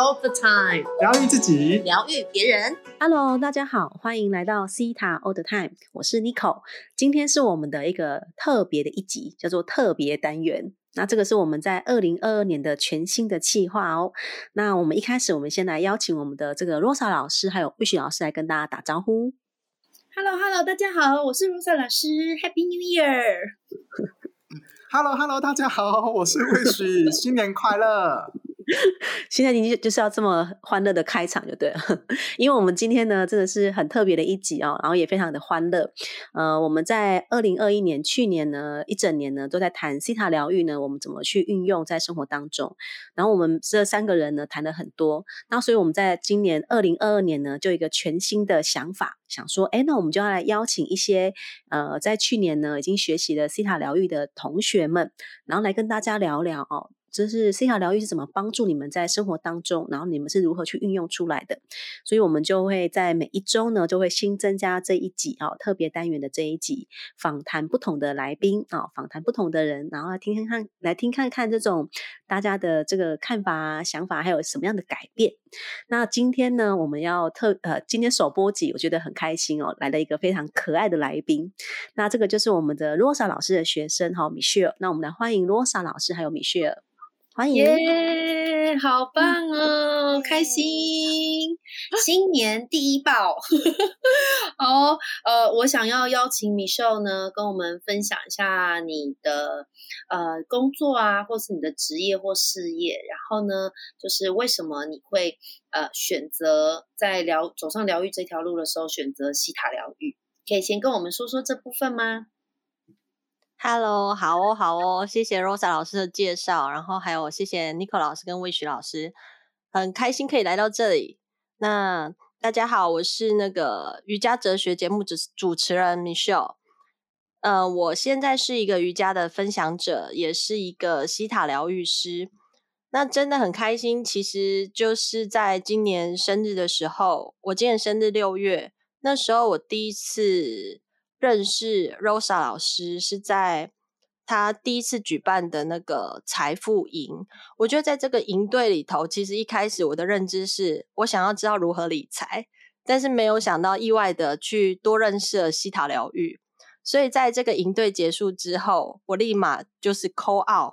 all the time， 疗愈自己，疗愈别人。Hello， 大家好，欢迎来到 Sita All the Time， 我是 Nico。今天是我们的一个特别的一集，叫做特别单元。那这个是我们在2022年的全新的企划哦。那我们一开始，我们先来邀请我们的这个 Rosa 老师还有 Michelle 老师来跟大家打招呼。Hello， 大家好，我是 Rosa 老师 ，Happy New Year。Hello， 大家好，我是魏许，新年快乐！现在你就是要这么欢乐的开场就对了，因为我们今天呢真的是很特别的一集哦，然后也非常的欢乐。我们在2021年去年呢一整年呢都在谈西塔疗愈呢，我们怎么去运用在生活当中。然后我们这三个人呢谈了很多，那所以我们在今年2022年呢就有一个全新的想法。想说诶，那我们就要来邀请一些在去年呢已经学习了西塔疗愈的同学们，然后来跟大家聊聊哦，就是西塔疗愈是怎么帮助你们在生活当中，然后你们是如何去运用出来的。所以我们就会在每一周呢就会新增加这一集哦，特别单元的这一集，访谈不同的来宾哦，访谈不同的人，然后来听看看这种大家的这个看法想法还有什么样的改变。那今天呢我们要今天首播集我觉得很开心哦，来了一个非常可爱的来宾，那这个就是我们的 Rosa 老师的学生哦， Michelle。 那我们来欢迎 Rosa 老师还有 Michelle，欢迎。耶，好棒哦，开心，新年第一报。好，我想要邀请 Michelle 呢跟我们分享一下你的工作啊，或是你的职业或事业，然后呢就是为什么你会选择在走上疗愈这条路的时候选择西塔疗愈，可以先跟我们说说这部分吗？Hello， 好哦，谢谢 Rosa 老师的介绍，然后还有谢谢 Nico 老师跟魏许老师，很开心可以来到这里。那大家好，我是那个瑜伽哲学节目主持人 Michelle，我现在是一个瑜伽的分享者，也是一个西塔疗愈师。那真的很开心，其实就是在今年生日的时候，我今年生日6月，那时候我第一次认识 Rosa 老师是在他第一次举办的那个财富营。我觉得在这个营队里头，其实一开始我的认知是我想要知道如何理财，但是没有想到意外的去多认识了西塔疗愈。所以在这个营队结束之后，我立马就是 call out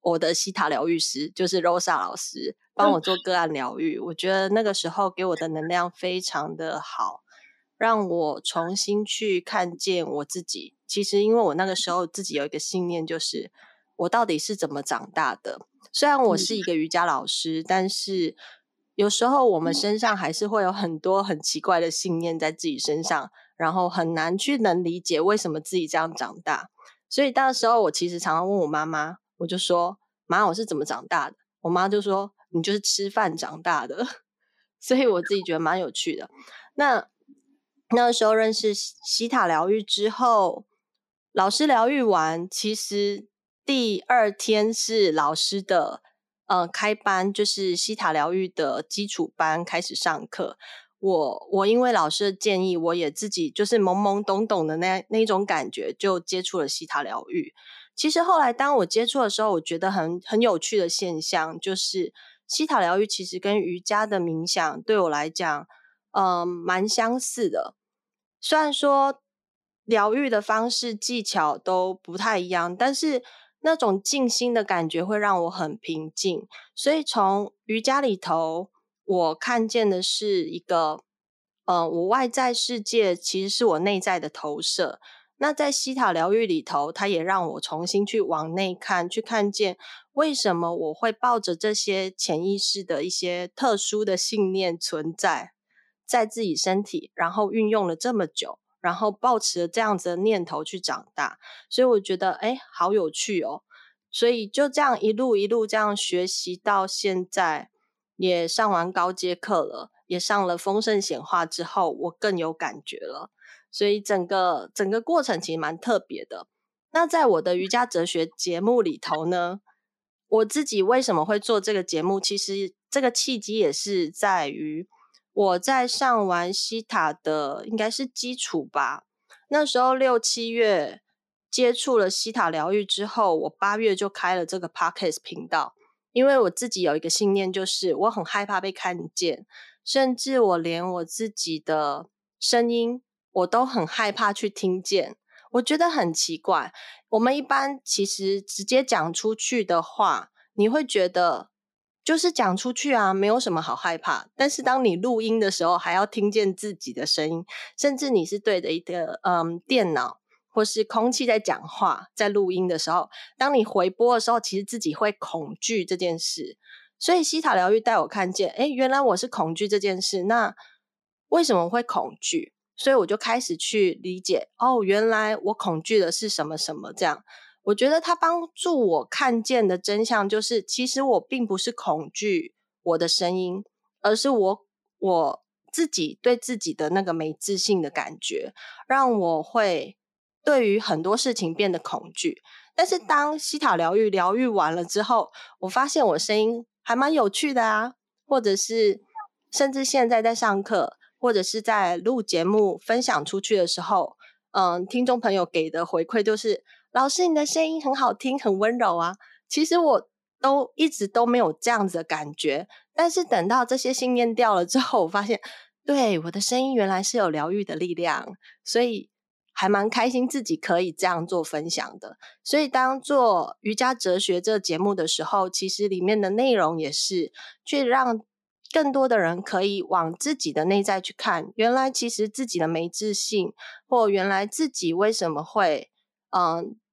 我的西塔疗愈师，就是 Rosa 老师帮我做个案疗愈。我觉得那个时候给我的能量非常的好，让我重新去看见我自己。其实因为我那个时候自己有一个信念，就是我到底是怎么长大的。虽然我是一个瑜伽老师，但是有时候我们身上还是会有很多很奇怪的信念在自己身上，然后很难去能理解为什么自己这样长大。所以那时候我其实常常问我妈妈，我就说妈，我是怎么长大的？我妈就说你就是吃饭长大的。所以我自己觉得蛮有趣的。那时候认识西塔疗愈之后，老师疗愈完，其实第二天是老师的开班，就是西塔疗愈的基础班开始上课。我因为老师的建议，我也自己就是懵懵懂懂的那种感觉就接触了西塔疗愈。其实后来当我接触的时候，我觉得很有趣的现象就是西塔疗愈其实跟瑜伽的冥想对我来讲蛮相似的。虽然说疗愈的方式技巧都不太一样，但是那种静心的感觉会让我很平静。所以从瑜伽里头我看见的是一个我外在世界其实是我内在的投射。那在西塔疗愈里头，它也让我重新去往内看，去看见为什么我会抱着这些潜意识的一些特殊的信念存在在自己身体，然后运用了这么久，然后抱持了这样子的念头去长大。所以我觉得好有趣哦。所以就这样一路这样学习到现在，也上完高阶课了，也上了丰盛显化之后，我更有感觉了。所以整个过程其实蛮特别的。那在我的瑜伽哲学节目里头呢，我自己为什么会做这个节目，其实这个契机也是在于我在上完西塔的应该是基础吧，那时候6、7月接触了西塔疗愈之后，我8月就开了这个 Podcast 频道。因为我自己有一个信念，就是我很害怕被看见，甚至我连我自己的声音我都很害怕去听见。我觉得很奇怪，我们一般其实直接讲出去的话，你会觉得就是讲出去啊，没有什么好害怕。但是当你录音的时候，还要听见自己的声音，甚至你是对着一个电脑或是空气在讲话，在录音的时候，当你回播的时候，其实自己会恐惧这件事。所以西塔疗愈带我看见，原来我是恐惧这件事，那为什么会恐惧？所以我就开始去理解，原来我恐惧的是什么什么这样。我觉得他帮助我看见的真相就是，其实我并不是恐惧我的声音，而是我自己对自己的那个没自信的感觉，让我会对于很多事情变得恐惧。但是当西塔疗愈完了之后，我发现我声音还蛮有趣的啊，或者是甚至现在在上课，或者是在录节目分享出去的时候，听众朋友给的回馈就是老师你的声音很好听很温柔啊，其实我都一直都没有这样子的感觉，但是等到这些信念掉了之后，我发现对我的声音原来是有疗愈的力量，所以还蛮开心自己可以这样做分享的。所以当做瑜伽哲学这个节目的时候，其实里面的内容也是去让更多的人可以往自己的内在去看，原来其实自己的没自信，或原来自己为什么会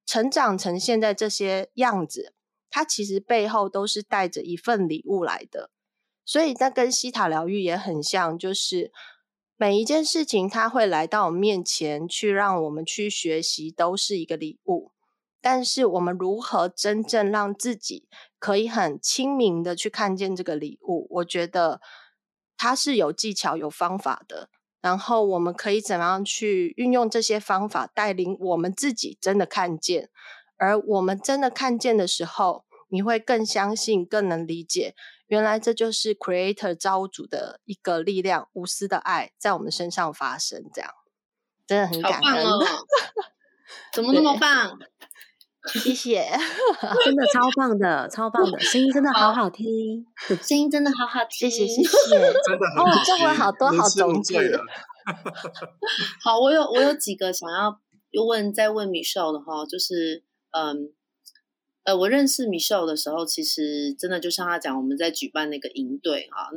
成长成现在这些样子，它其实背后都是带着一份礼物来的。所以那跟西塔疗愈也很像，就是每一件事情它会来到我们面前去让我们去学习，都是一个礼物。但是我们如何真正让自己可以很清明的去看见这个礼物，我觉得它是有技巧有方法的，然后我们可以怎么样去运用这些方法带领我们自己真的看见，而我们真的看见的时候，你会更相信更能理解，原来这就是 Creator 造物主的一个力量，无私的爱在我们身上发生，这样真的很感恩。好棒哦怎么那么棒谢谢真的超棒的超棒的，声音真的好好听声音真的好好听，谢谢谢谢真的很好听，中文好多好种子好，我有几个想要再问 Michelle 的话，就是我认识 Michelle 的时候，其实真的就像他讲，我们在举办那个营队啊，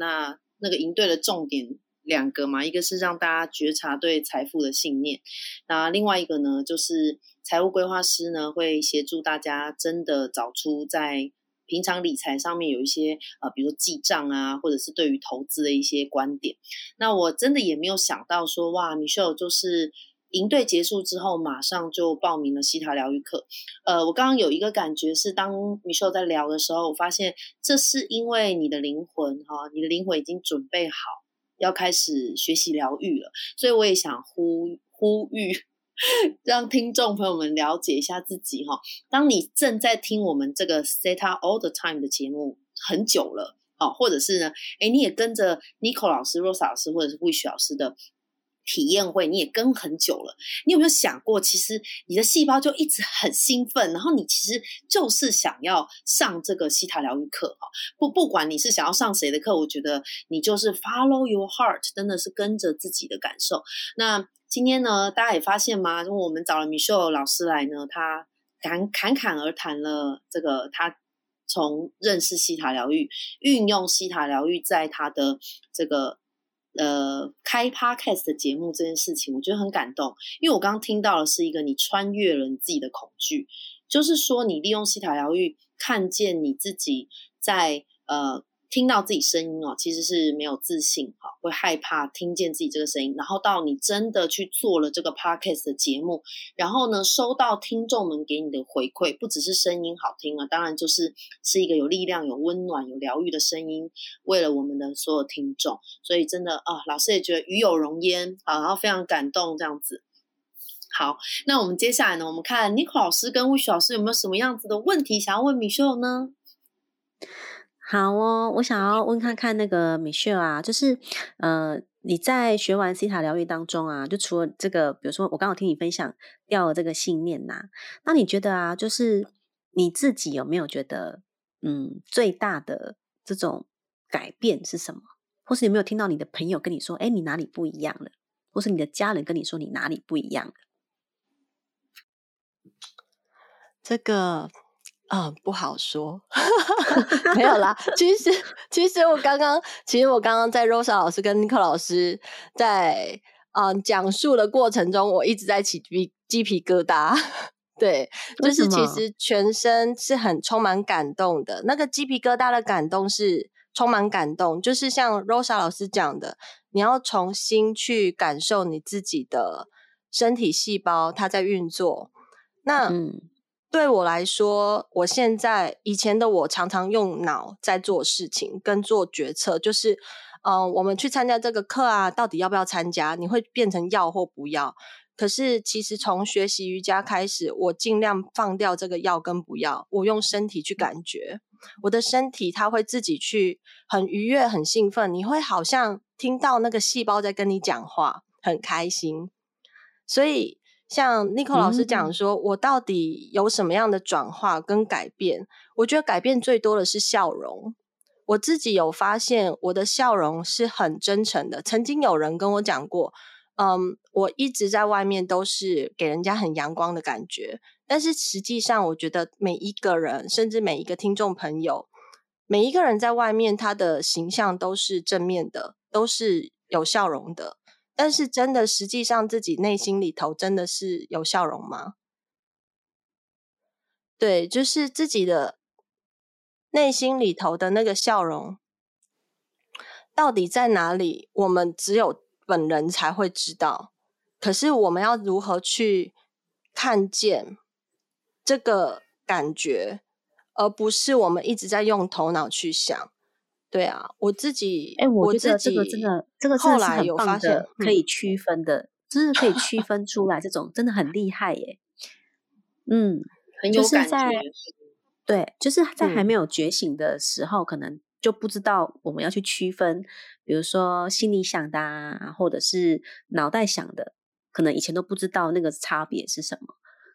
那个营队的重点两个嘛，一个是让大家觉察对财富的信念，那另外一个呢就是财务规划师呢会协助大家真的找出在平常理财上面有一些比如说记账啊，或者是对于投资的一些观点。那我真的也没有想到说哇 Michelle 就是营队结束之后马上就报名了西塔疗愈课。我刚刚有一个感觉是，当 Michelle 在聊的时候，我发现这是因为你的灵魂你的灵魂已经准备好要开始学习疗愈了。所以我也想呼吁让听众朋友们了解一下自己当你正在听我们这个 Theta All the Time 的节目很久了或者是呢你也跟着 Nico 老师 Rosa 老师或者是 Wish 老师的体验会，你也跟很久了，你有没有想过其实你的细胞就一直很兴奋，然后你其实就是想要上这个西塔疗愈课不管你是想要上谁的课，我觉得你就是 follow your heart， 真的是跟着自己的感受。那今天呢大家也发现吗，因为我们找了 Michelle 老师来呢，他侃侃而谈了这个他从认识西塔疗愈，运用西塔疗愈在他的这个开 Podcast 的节目这件事情，我觉得很感动。因为我刚刚听到的是一个你穿越了你自己的恐惧，就是说你利用西塔疗愈看见你自己在听到自己声音其实是没有自信会害怕听见自己这个声音，然后到你真的去做了这个 podcast 的节目，然后呢收到听众们给你的回馈，不只是声音好听当然是一个有力量有温暖有疗愈的声音，为了我们的所有听众。所以真的老师也觉得与有荣焉然后非常感动这样子。好，那我们接下来呢，我们看 Nico 老师跟 Wish 老师有没有什么样子的问题想要问 Michelle 呢？好我想要问看看那个 Michelle 啊，就是你在学完西塔疗愈当中啊，就除了这个比如说我刚好听你分享掉了这个信念那你觉得就是你自己有没有觉得最大的这种改变是什么？或是有没有听到你的朋友跟你说，哎，你哪里不一样了？或是你的家人跟你说你哪里不一样了？这个不好说。没有啦，其实我刚刚在 Rosa 老师跟 Nico 老师在讲述的过程中，我一直在起鸡皮疙瘩。对，就是其实全身是很充满感动的，那个鸡皮疙瘩的感动是充满感动，就是像 Rosa 老师讲的，你要重新去感受你自己的身体细胞它在运作。那对我来说，我现在以前的我常常用脑在做事情跟做决策，就是我们去参加这个课啊，到底要不要参加，你会变成要或不要。可是其实从学习瑜伽开始，我尽量放掉这个要跟不要，我用身体去感觉，我的身体它会自己去很愉悦很兴奋，你会好像听到那个细胞在跟你讲话，很开心。所以像 Nico 老师讲说，我到底有什么样的转化跟改变，我觉得改变最多的是笑容。我自己有发现我的笑容是很真诚的，曾经有人跟我讲过，我一直在外面都是给人家很阳光的感觉，但是实际上我觉得每一个人，甚至每一个听众朋友，每一个人在外面他的形象都是正面的，都是有笑容的，但是真的实际上自己内心里头真的是有笑容吗？对，就是自己的内心里头的那个笑容到底在哪里，我们只有本人才会知道。可是我们要如何去看见这个感觉，而不是我们一直在用头脑去想。对啊，我自己，我觉得这个真的，后来有发现可以区分的，就是可以区分出来，这种真的很厉害耶。很有感觉。对，就是在还没有觉醒的时候，可能就不知道我们要去区分，比如说心里想的啊，或者是脑袋想的，可能以前都不知道那个差别是什么。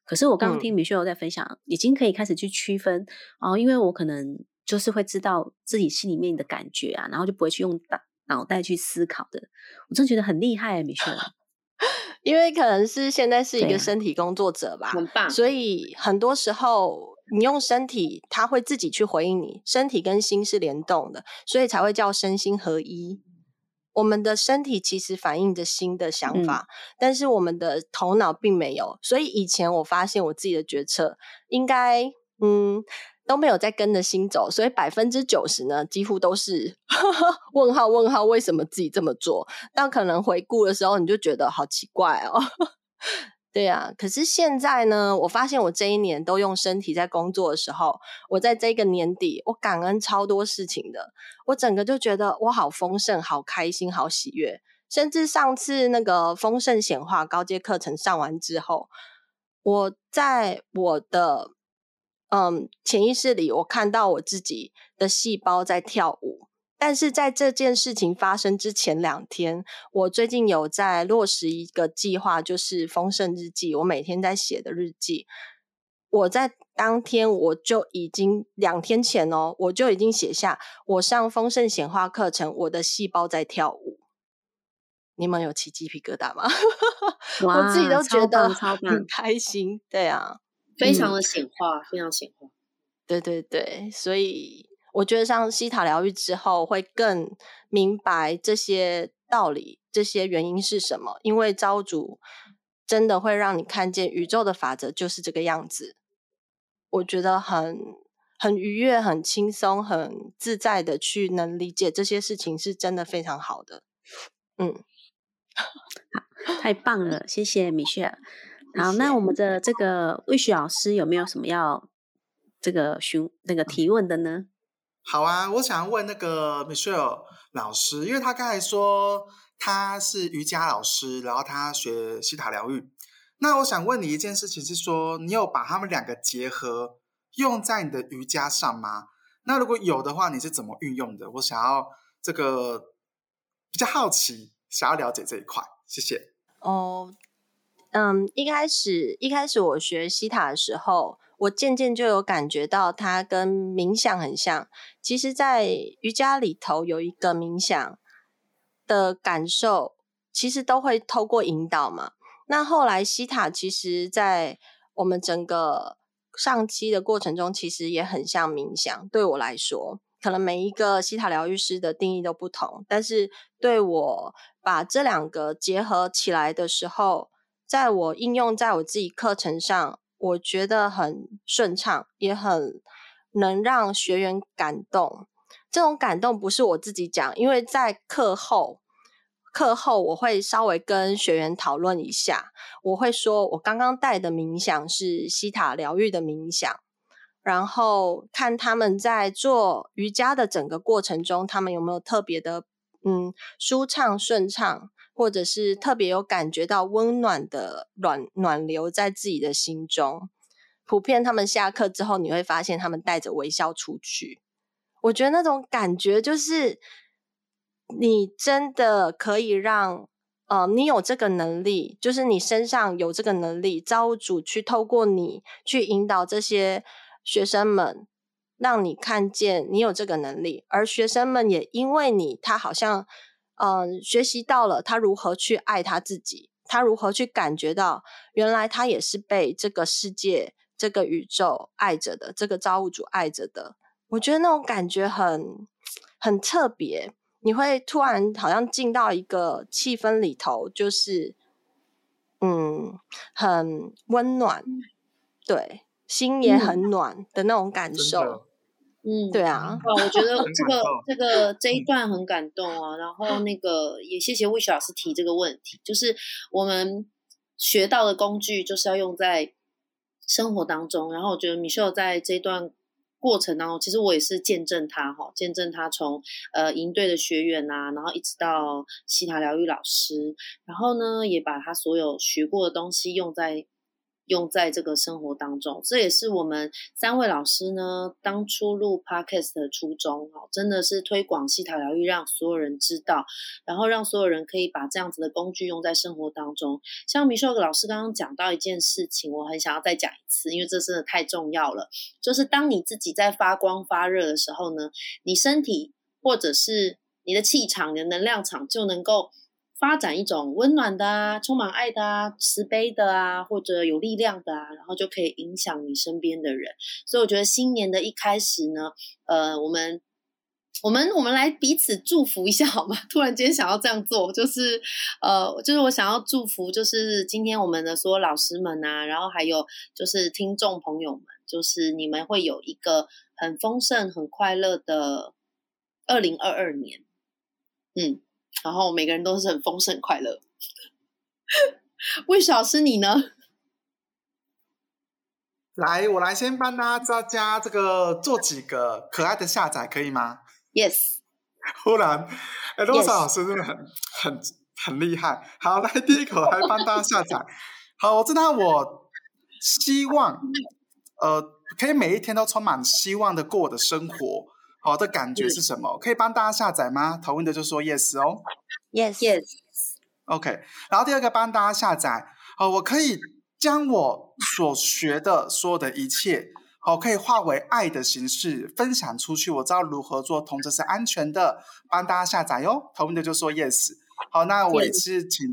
可是我刚刚听Michelle在分享，已经可以开始去区分哦，因为我可能就是会知道自己心里面的感觉啊，然后就不会去用脑袋去思考的。我真的觉得很厉害Michelle。因为可能是现在是一个身体工作者吧，很棒，所以很多时候你用身体，它会自己去回应你。身体跟心是联动的，所以才会叫身心合一。我们的身体其实反映着心的想法，但是我们的头脑并没有。所以以前我发现我自己的决策应该都没有在跟着心走，所以 90% 呢几乎都是问号问号，为什么自己这么做。但可能回顾的时候你就觉得好奇怪哦。对啊，可是现在呢，我发现我这一年都用身体在工作的时候，我在这个年底，我感恩超多事情的，我整个就觉得我好丰盛、好开心、好喜悦。甚至上次那个丰盛显化高阶课程上完之后，我在我的潜意识里，我看到我自己的细胞在跳舞。但是在这件事情发生之前2天，我最近有在落实一个计划，就是丰盛日记，我每天在写的日记。我在当天我就已经2天前哦，我就已经写下我上丰盛显化课程，我的细胞在跳舞。你们有起鸡皮疙瘩吗？我自己都觉得很开心。对啊，非常的显化，非常显化。对对对，所以我觉得上西塔疗愈之后会更明白这些道理，这些原因是什么，因为造物主真的会让你看见宇宙的法则就是这个样子。我觉得很愉悦，很轻松，很自在的去能理解这些事情，是真的非常好的。太棒了，谢谢Michelle。好，那我们的这个Wish老师有没有什么要这个提问的呢？好啊，我想问那个 Michelle 老师，因为他刚才说他是瑜伽老师，然后他学西塔疗愈，那我想问你一件事情是说，你有把他们两个结合用在你的瑜伽上吗？那如果有的话，你是怎么运用的？我想要这个比较好奇，想要了解这一块，谢谢。一开始我学西塔的时候，我渐渐就有感觉到它跟冥想很像。其实在瑜伽里头有一个冥想的感受，其实都会透过引导嘛。那后来西塔其实在我们整个上期的过程中其实也很像冥想，对我来说可能每一个西塔疗愈师的定义都不同，但是对我把这两个结合起来的时候，在我应用在我自己课程上，我觉得很顺畅，也很能让学员感动。这种感动不是我自己讲，因为在课后我会稍微跟学员讨论一下，我会说我刚刚带的冥想是西塔疗愈的冥想，然后看他们在做瑜伽的整个过程中，他们有没有特别的舒畅顺畅，或者是特别有感觉到温暖的暖流在自己的心中。普遍他们下课之后，你会发现他们带着微笑出去。我觉得那种感觉就是你真的可以让你有这个能力，就是你身上有这个能力，造物主去透过你去引导这些学生们，让你看见你有这个能力，而学生们也因为你，他好像学习到了他如何去爱他自己，他如何去感觉到原来他也是被这个世界这个宇宙爱着的，这个造物主爱着的。我觉得那种感觉很特别，你会突然好像进到一个气氛里头，就是很温暖，对，心也很暖的那种感受。对啊，我觉得这一段很感动啊。然后也谢谢Wish老师提这个问题，就是我们学到的工具就是要用在生活当中。然后我觉得Michelle在这一段过程当中，其实我也是见证他从营队的学员啊，然后一直到西塔疗愈老师，然后呢也把他所有学过的东西用在这个生活当中。这也是我们三位老师呢当初录 Podcast 的初衷，真的是推广西塔疗愈，让所有人知道，然后让所有人可以把这样子的工具用在生活当中。像Michelle老师刚刚讲到一件事情，我很想要再讲一次，因为这真的太重要了，就是当你自己在发光发热的时候呢，你身体或者是你的气场、你的能量场就能够发展一种温暖的啊，充满爱的啊，慈悲的啊，或者有力量的啊，然后就可以影响你身边的人。所以我觉得新年的一开始呢，我们来彼此祝福一下好吗？突然间想要这样做，就是我想要祝福，就是今天我们的所有老师们啊，然后还有就是听众朋友们，就是你们会有一个很丰盛、很快乐的2022年。然后每个人都是很丰盛快乐。Wish 老师你呢？来，我来先帮大家这个做几个可爱的下载，可以吗？ Yes。 忽然Rosa老师真的很厉害。好，来第一个我来帮大家下载。好，我知道，我希望可以每一天都充满希望的过我的生活。好的感觉是什么？可以帮大家下载吗？同意的就说 yes 哦。Yes。OK。然后第二个帮大家下载，我可以将我所学的所有的一切，可以化为爱的形式分享出去。我知道如何做，同时是安全的，帮大家下载哟。同意的就说 yes。好，那我也是请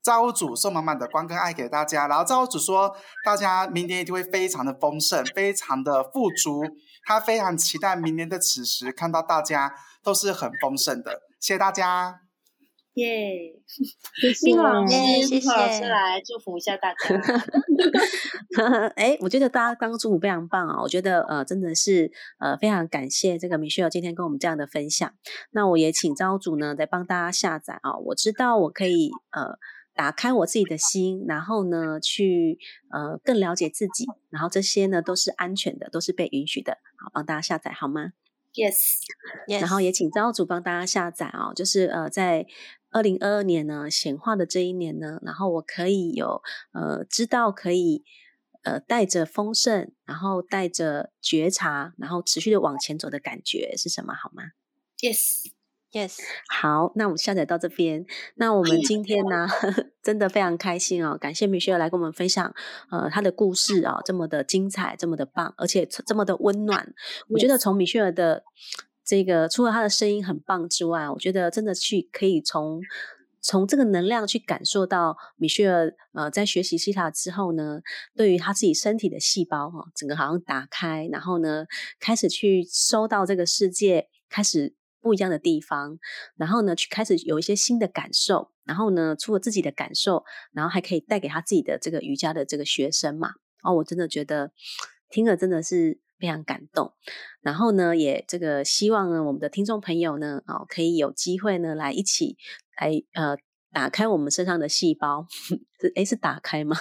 造物主送满满的光跟爱给大家。然后造物主说，大家明年一定会非常的丰盛，非常的富足。他非常期待明年的此时看到大家都是很丰盛的。谢谢大家。耶，谢谢老师，谢谢老师来祝福一下大家。我觉得大家刚刚祝福非常棒啊！我觉得真的是非常感谢这个 Michelle 今天跟我们这样的分享。那我也请造物主呢来帮大家下载啊！我知道我可以打开我自己的心，然后呢去更了解自己，然后这些呢都是安全的，都是被允许的。好，帮大家下载好吗？ Yes。 然后也请造物主帮大家下载哦，就是在2022年呢显化的这一年呢，然后我可以有知道可以带着丰盛，然后带着觉察，然后持续的往前走的感觉是什么好吗？ Yes。Yes， 好，那我们下载到这边。那我们今天呢，真的非常开心哦，感谢 Michelle 来跟我们分享，她的故事哦，这么的精彩，这么的棒，而且这么的温暖。我觉得从 Michelle 的这个，除了她的声音很棒之外，我觉得真的去可以从这个能量去感受到 Michelle 在学习Theta之后呢，对于她自己身体的细胞哦，整个好像打开，然后呢，开始去收到这个世界，开始不一样的地方，然后呢去开始有一些新的感受，然后呢除了自己的感受，然后还可以带给他自己的这个瑜伽的这个学生嘛。哦，我真的觉得听了真的是非常感动，然后呢也这个希望呢我们的听众朋友呢，哦，可以有机会呢来一起来打开我们身上的细胞，是打开吗？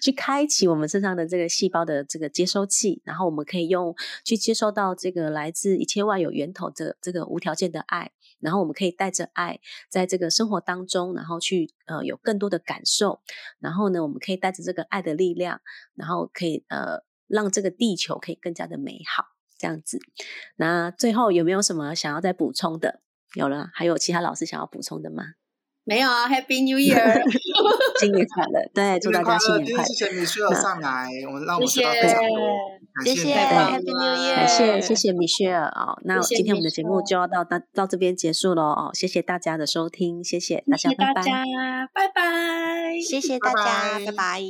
去开启我们身上的这个细胞的这个接收器，然后我们可以用去接收到这个来自一切万有源头的这个无条件的爱，然后我们可以带着爱在这个生活当中，然后去有更多的感受，然后呢我们可以带着这个爱的力量，然后可以让这个地球可以更加的美好，这样子。那最后有没有什么想要再补充的？有了，还有其他老师想要补充的吗？没有啊 ，Happy New Year， 新年快乐！对，祝大家新年快乐！谢谢Michelle上来，让我学到非常多，谢谢 Happy New Year， 谢谢Michelle哦。那今天我们的节目就要到这边结束了哦，谢谢大家的收听，谢谢大家，拜拜，谢谢大家，拜拜。